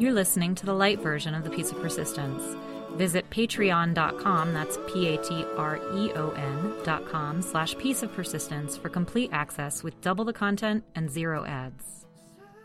You're listening to the light version of The Peace of Persistence. Visit patreon.com, that's patreon.com/Peace of Persistence for complete access with double the content and zero ads.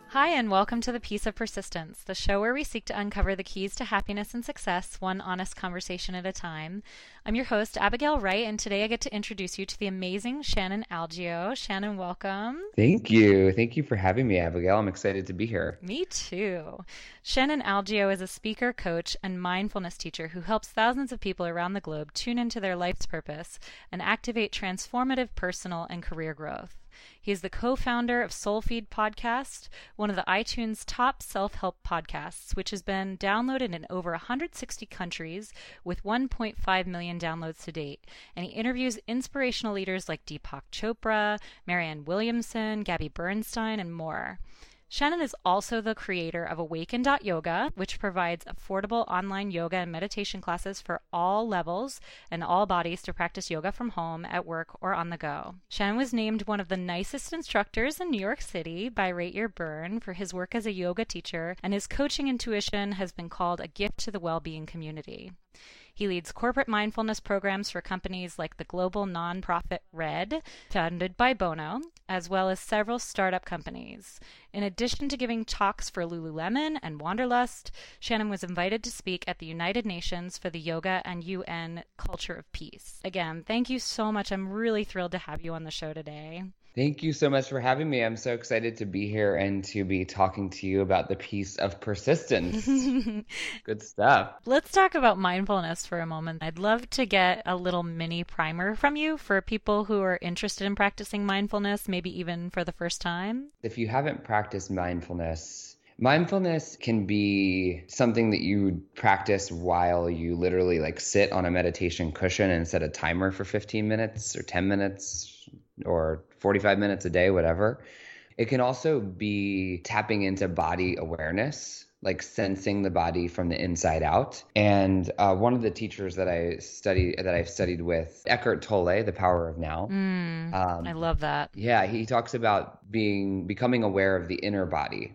Hi, and welcome to The Peace of Persistence, the show where we seek to uncover the keys to happiness and success, one honest conversation at a time. I'm your host, Abigail Wright, and today I get to introduce you to the amazing Shannon Algeo. Shannon, welcome. Thank you. Thank you for having me, Abigail. I'm excited to be here. Me too. Shannon Algeo is a speaker, coach, and mindfulness teacher who helps thousands of people around the globe tune into their life's purpose and activate transformative personal and career growth. He is the co-founder of Soul Feed Podcast, one of the iTunes top self-help podcasts, which has been downloaded in over 160 countries with 1.5 million downloads to date. And he interviews inspirational leaders like Deepak Chopra, Marianne Williamson, Gabby Bernstein, and more. Shannon is also the creator of Awaken.yoga, which provides affordable online yoga and meditation classes for all levels and all bodies to practice yoga from home, at work, or on the go. Shannon was named one of the nicest instructors in New York City by Rate Your Burn for his work as a yoga teacher, and his coaching intuition has been called a gift to the well-being community. He leads corporate mindfulness programs for companies like the global nonprofit Red, founded by Bono, as well as several startup companies. In addition to giving talks for Lululemon and Wanderlust, Shannon was invited to speak at the United Nations for the Yoga and UN Culture of Peace. Again, thank you so much. I'm really thrilled to have you on the show today. Thank you so much for having me. I'm so excited to be here and to be talking to you about the peace of persistence. Good stuff. Let's talk about mindfulness for a moment. I'd love to get a little mini primer from you for people who are interested in practicing mindfulness, maybe even for the first time. If you haven't practiced mindfulness, mindfulness can be something that you practice while you literally like sit on a meditation cushion and set a timer for 15 minutes or 10 minutes or 45 minutes a day, whatever. It can also be tapping into body awareness, like sensing the body from the inside out. And one of the teachers that I've studied with, Eckhart Tolle, The Power of Now. I love that. Yeah, he talks about becoming aware of the inner body.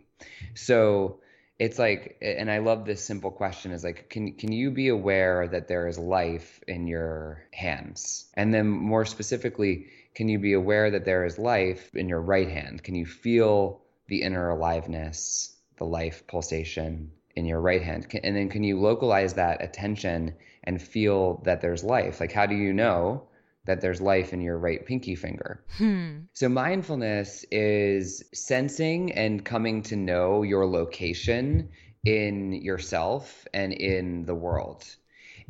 So it's like, and I love this simple question, is like, can you be aware that there is life in your hands? And then more specifically, can you be aware that there is life in your right hand? Can you feel the inner aliveness, the life pulsation in your right hand? And then can you localize that attention and feel that there's life? Like, how do you know that there's life in your right pinky finger? So mindfulness is sensing and coming to know your location in yourself and in the world.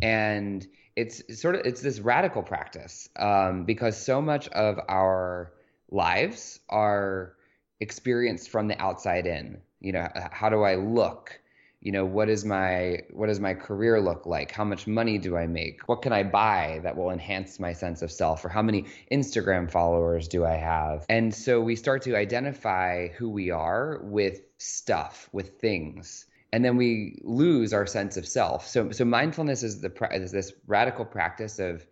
And it's this radical practice because so much of our lives are experienced from the outside in. You know, how do I look? You know, what does my career look like? How much money do I make? What can I buy that will enhance my sense of self? Or how many Instagram followers do I have? And so we start to identify who we are with stuff, with things. And then we lose our sense of self. So mindfulness is this radical practice of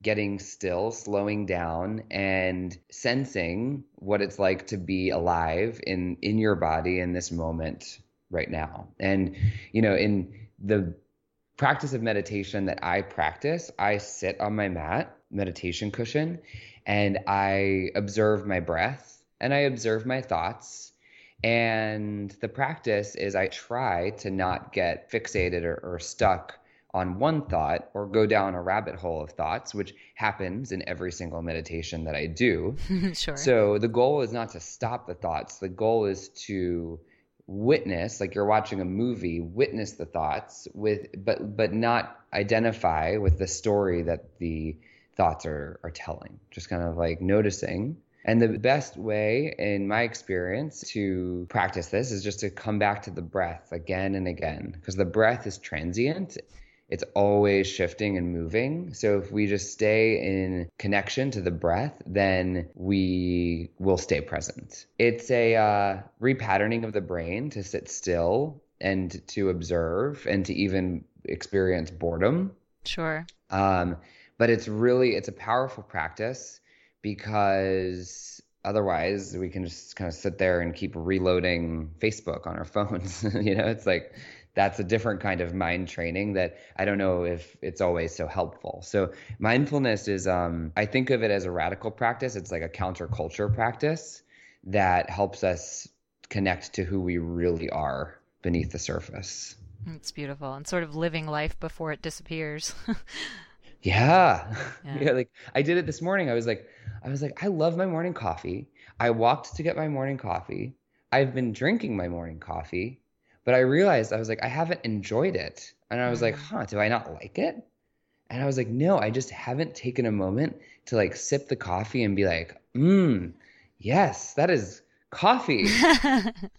getting still, slowing down, and sensing what it's like to be alive in your body in this moment right now. And, you know, in the practice of meditation that I practice, I sit on my mat, meditation cushion, and I observe my breath and I observe my thoughts. And the practice is I try to not get fixated or stuck on one thought or go down a rabbit hole of thoughts, which happens in every single meditation that I do. Sure. So the goal is not to stop the thoughts. The goal is to witness, like you're watching a movie, witness the thoughts but not identify with the story that the thoughts are telling. Just kind of like noticing. And the best way, in my experience, to practice this is just to come back to the breath again and again, because the breath is transient. It's always shifting and moving. So if we just stay in connection to the breath, then we will stay present. It's a repatterning of the brain to sit still and to observe and to even experience boredom. Sure. But it's a powerful practice. Because Otherwise, we can just kind of sit there and keep reloading Facebook on our phones. You know, it's like, that's a different kind of mind training that I don't know if it's always so helpful. So mindfulness is, I think of it as a radical practice. It's like a counterculture practice that helps us connect to who we really are beneath the surface. It's beautiful. And sort of living life before it disappears. Yeah. Like I did it this morning. I was like, I love my morning coffee. I walked to get my morning coffee. I've been drinking my morning coffee, but I realized I haven't enjoyed it. And I was like, do I not like it? And I was like, no, I just haven't taken a moment to like sip the coffee and be like, yes, that is coffee.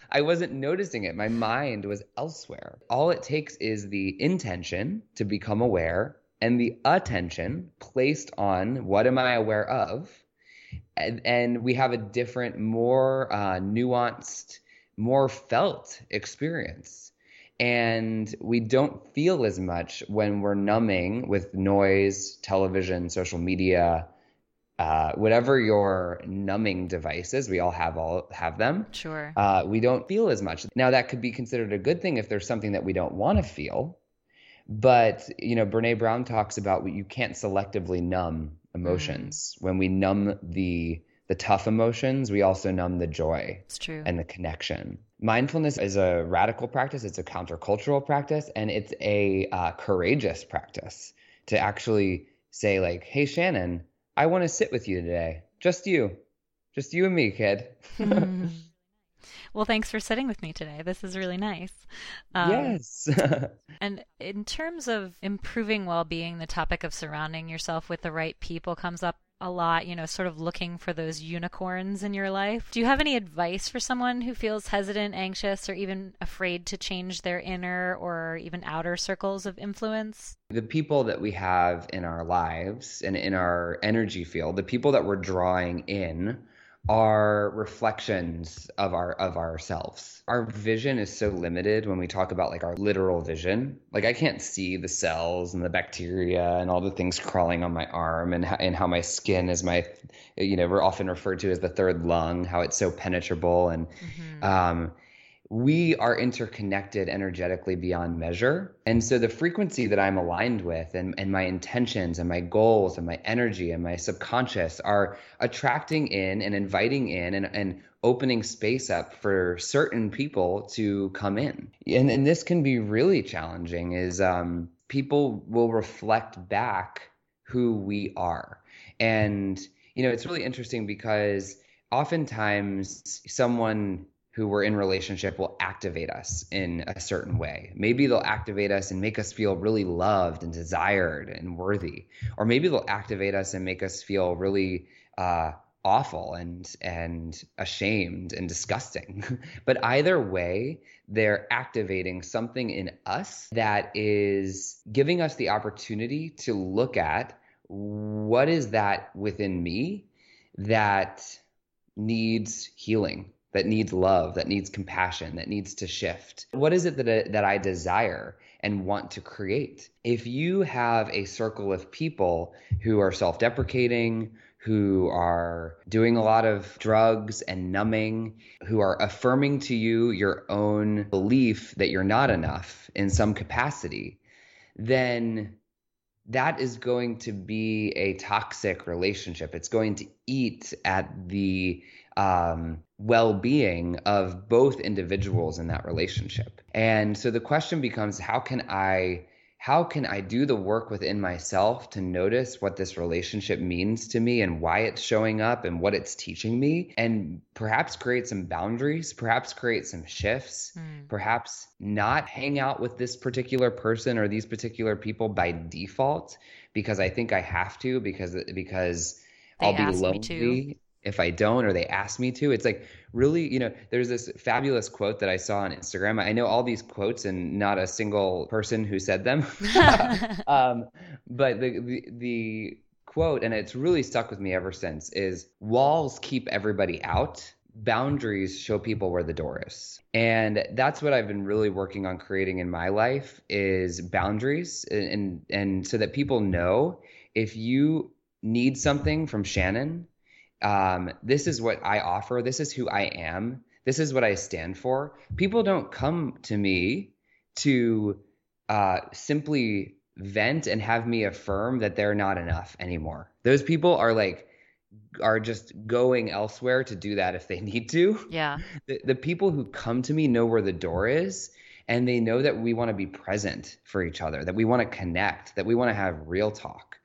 I wasn't noticing it. My mind was elsewhere. All it takes is the intention to become aware and the attention placed on what am I aware of. And we have a different, more nuanced, more felt experience. And we don't feel as much when we're numbing with noise, television, social media, whatever your numbing device is. We all have them. Sure. We don't feel as much. Now that could be considered a good thing if there's something that we don't want to feel. But, you know, Brene Brown talks about you can't selectively numb emotions. When we numb the tough emotions, we also numb the joy. It's true. And the connection. Mindfulness is a radical practice. It's a countercultural practice. And it's a courageous practice to actually say like, hey, Shannon, I want to sit with you today. Just you and me, kid. Well, thanks for sitting with me today. This is really nice. Yes. And in terms of improving well-being, the topic of surrounding yourself with the right people comes up a lot, you know, sort of looking for those unicorns in your life. Do you have any advice for someone who feels hesitant, anxious, or even afraid to change their inner or even outer circles of influence? The people that we have in our lives and in our energy field, the people that we're drawing in, are reflections of ourselves. Our vision is so limited when we talk about like our literal vision. Like I can't see the cells and the bacteria and all the things crawling on my arm and how my skin is my, you know, we're often referred to as the third lung, how it's so penetrable. And we are interconnected energetically beyond measure. And so the frequency that I'm aligned with and my intentions and my goals and my energy and my subconscious are attracting in and inviting in and opening space up for certain people to come in. And this can be really challenging is people will reflect back who we are. And, you know, it's really interesting because oftentimes someone who we're in relationship will activate us in a certain way. Maybe they'll activate us and make us feel really loved and desired and worthy. Or maybe they'll activate us and make us feel really awful and ashamed and disgusting. But either way, they're activating something in us that is giving us the opportunity to look at what is that within me that needs healing, that needs love, that needs compassion, that needs to shift. What is it that I desire and want to create? If you have a circle of people who are self-deprecating, who are doing a lot of drugs and numbing, who are affirming to you your own belief that you're not enough in some capacity, then that is going to be a toxic relationship. It's going to eat at the well-being of both individuals in that relationship. And so the question becomes, how can I do the work within myself to notice what this relationship means to me and why it's showing up and what it's teaching me, and perhaps create some boundaries, perhaps create some shifts, perhaps not hang out with this particular person or these particular people by default because I think I have to, because I'll be lonely if I don't, or they ask me to. It's like, really, you know, there's this fabulous quote that I saw on Instagram. I know all these quotes and not a single person who said them, but the quote, and it's really stuck with me ever since, is walls keep everybody out. Boundaries show people where the door is. And that's what I've been really working on creating in my life is boundaries. And so that people know if you need something from Shannon, This is what I offer. This is who I am. This is what I stand for. People don't come to me to simply vent and have me affirm that they're not enough anymore. Those people are just going elsewhere to do that if they need to. Yeah. The people who come to me know where the door is, and they know that we want to be present for each other, that we want to connect, that we want to have real talk.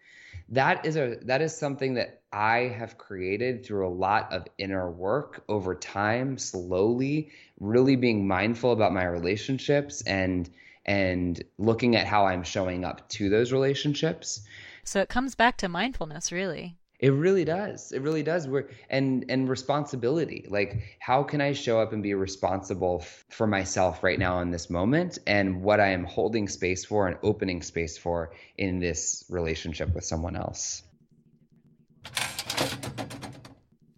That is something that I have created through a lot of inner work over time, slowly, really being mindful about my relationships and looking at how I'm showing up to those relationships. So it comes back to mindfulness, really. It really does. It really does. And responsibility. Like, how can I show up and be responsible for myself right now in this moment, and what I am holding space for and opening space for in this relationship with someone else?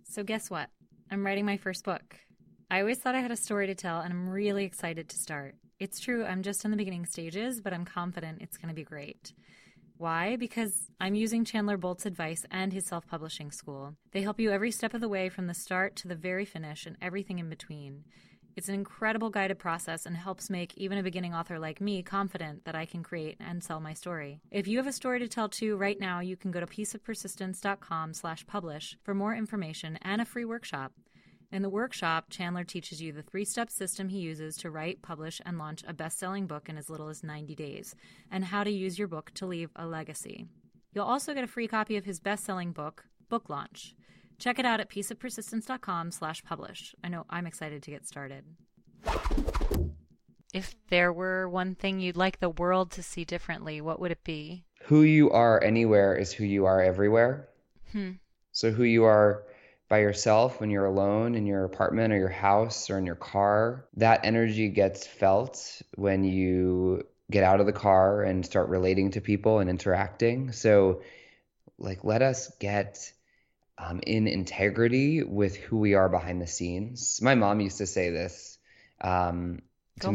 So guess what? I'm writing my first book. I always thought I had a story to tell, and I'm really excited to start. It's true, I'm just in the beginning stages, but I'm confident it's going to be great. Why? Because I'm using Chandler Bolt's advice and his self-publishing school. They help you every step of the way, from the start to the very finish and everything in between. It's an incredible guided process and helps make even a beginning author like me confident that I can create and sell my story. If you have a story to tell too, right now you can go to peaceofpersistence.com/publish for more information and a free workshop. In the workshop, Chandler teaches you the 3-step system he uses to write, publish, and launch a best-selling book in as little as 90 days, and how to use your book to leave a legacy. You'll also get a free copy of his best-selling book, Book Launch. Check it out at peaceofpersistence.com/publish. I know I'm excited to get started. If there were one thing you'd like the world to see differently, what would it be? Who you are anywhere is who you are everywhere. So who you are by yourself when you're alone in your apartment or your house or in your car, that energy gets felt when you get out of the car and start relating to people and interacting. So, let us get in integrity with who we are behind the scenes. My mom used to say this to me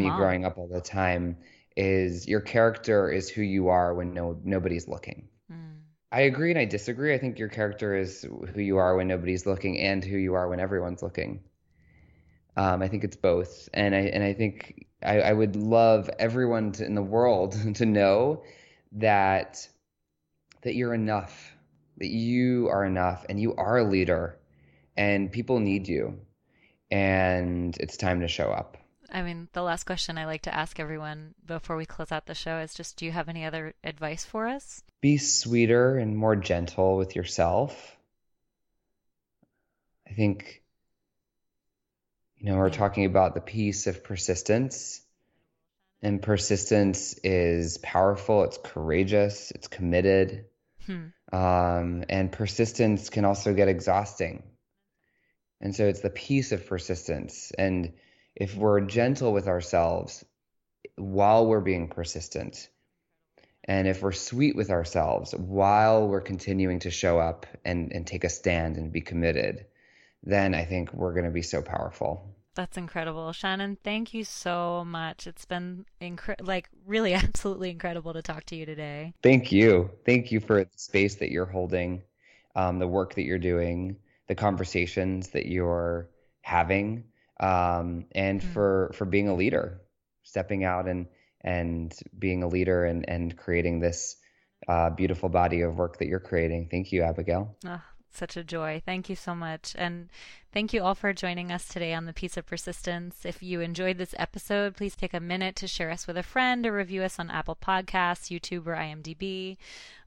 growing up all the time, is your character is who you are when nobody's looking. I agree and I disagree. I think your character is who you are when nobody's looking and who you are when everyone's looking. I think it's both. And I think I would love everyone in the world to know that you're enough, that you are enough, and you are a leader, and people need you, and it's time to show up. I mean, the last question I like to ask everyone before we close out the show is just, do you have any other advice for us? Be sweeter and more gentle with yourself. I think, we're talking about the peace of persistence, and persistence is powerful. It's courageous. It's committed. And persistence can also get exhausting. And so it's the peace of persistence. And if we're gentle with ourselves while we're being persistent, and if we're sweet with ourselves while we're continuing to show up and take a stand and be committed, then I think we're going to be so powerful. That's incredible. Shannon, thank you so much. It's been really absolutely incredible to talk to you today. Thank you. Thank you for the space that you're holding, the work that you're doing, the conversations that you're having. And for being a leader, stepping out and being a leader and creating this beautiful body of work that you're creating. Thank you, Abigail. Oh, such a joy. Thank you so much. And thank you all for joining us today on The Peace of Persistence. If you enjoyed this episode, please take a minute to share us with a friend or review us on Apple Podcasts, YouTube, or IMDb.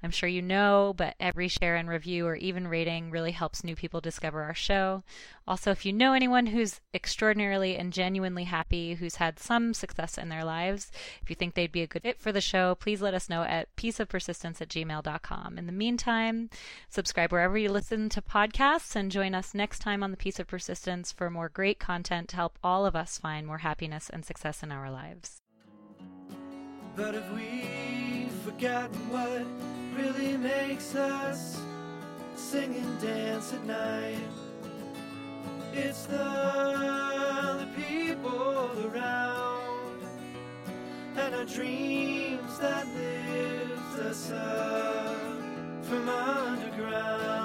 I'm sure but every share and review or even rating really helps new people discover our show. Also, if you know anyone who's extraordinarily and genuinely happy, who's had some success in their lives, if you think they'd be a good fit for the show, please let us know at peaceofpersistence@gmail.com. In the meantime, subscribe wherever you listen to podcasts and join us next time on The Peace of Persistence for more great content to help all of us find more happiness and success in our lives. But if we forget what really makes us sing and dance at night, it's the people around and our dreams that lift us up from underground.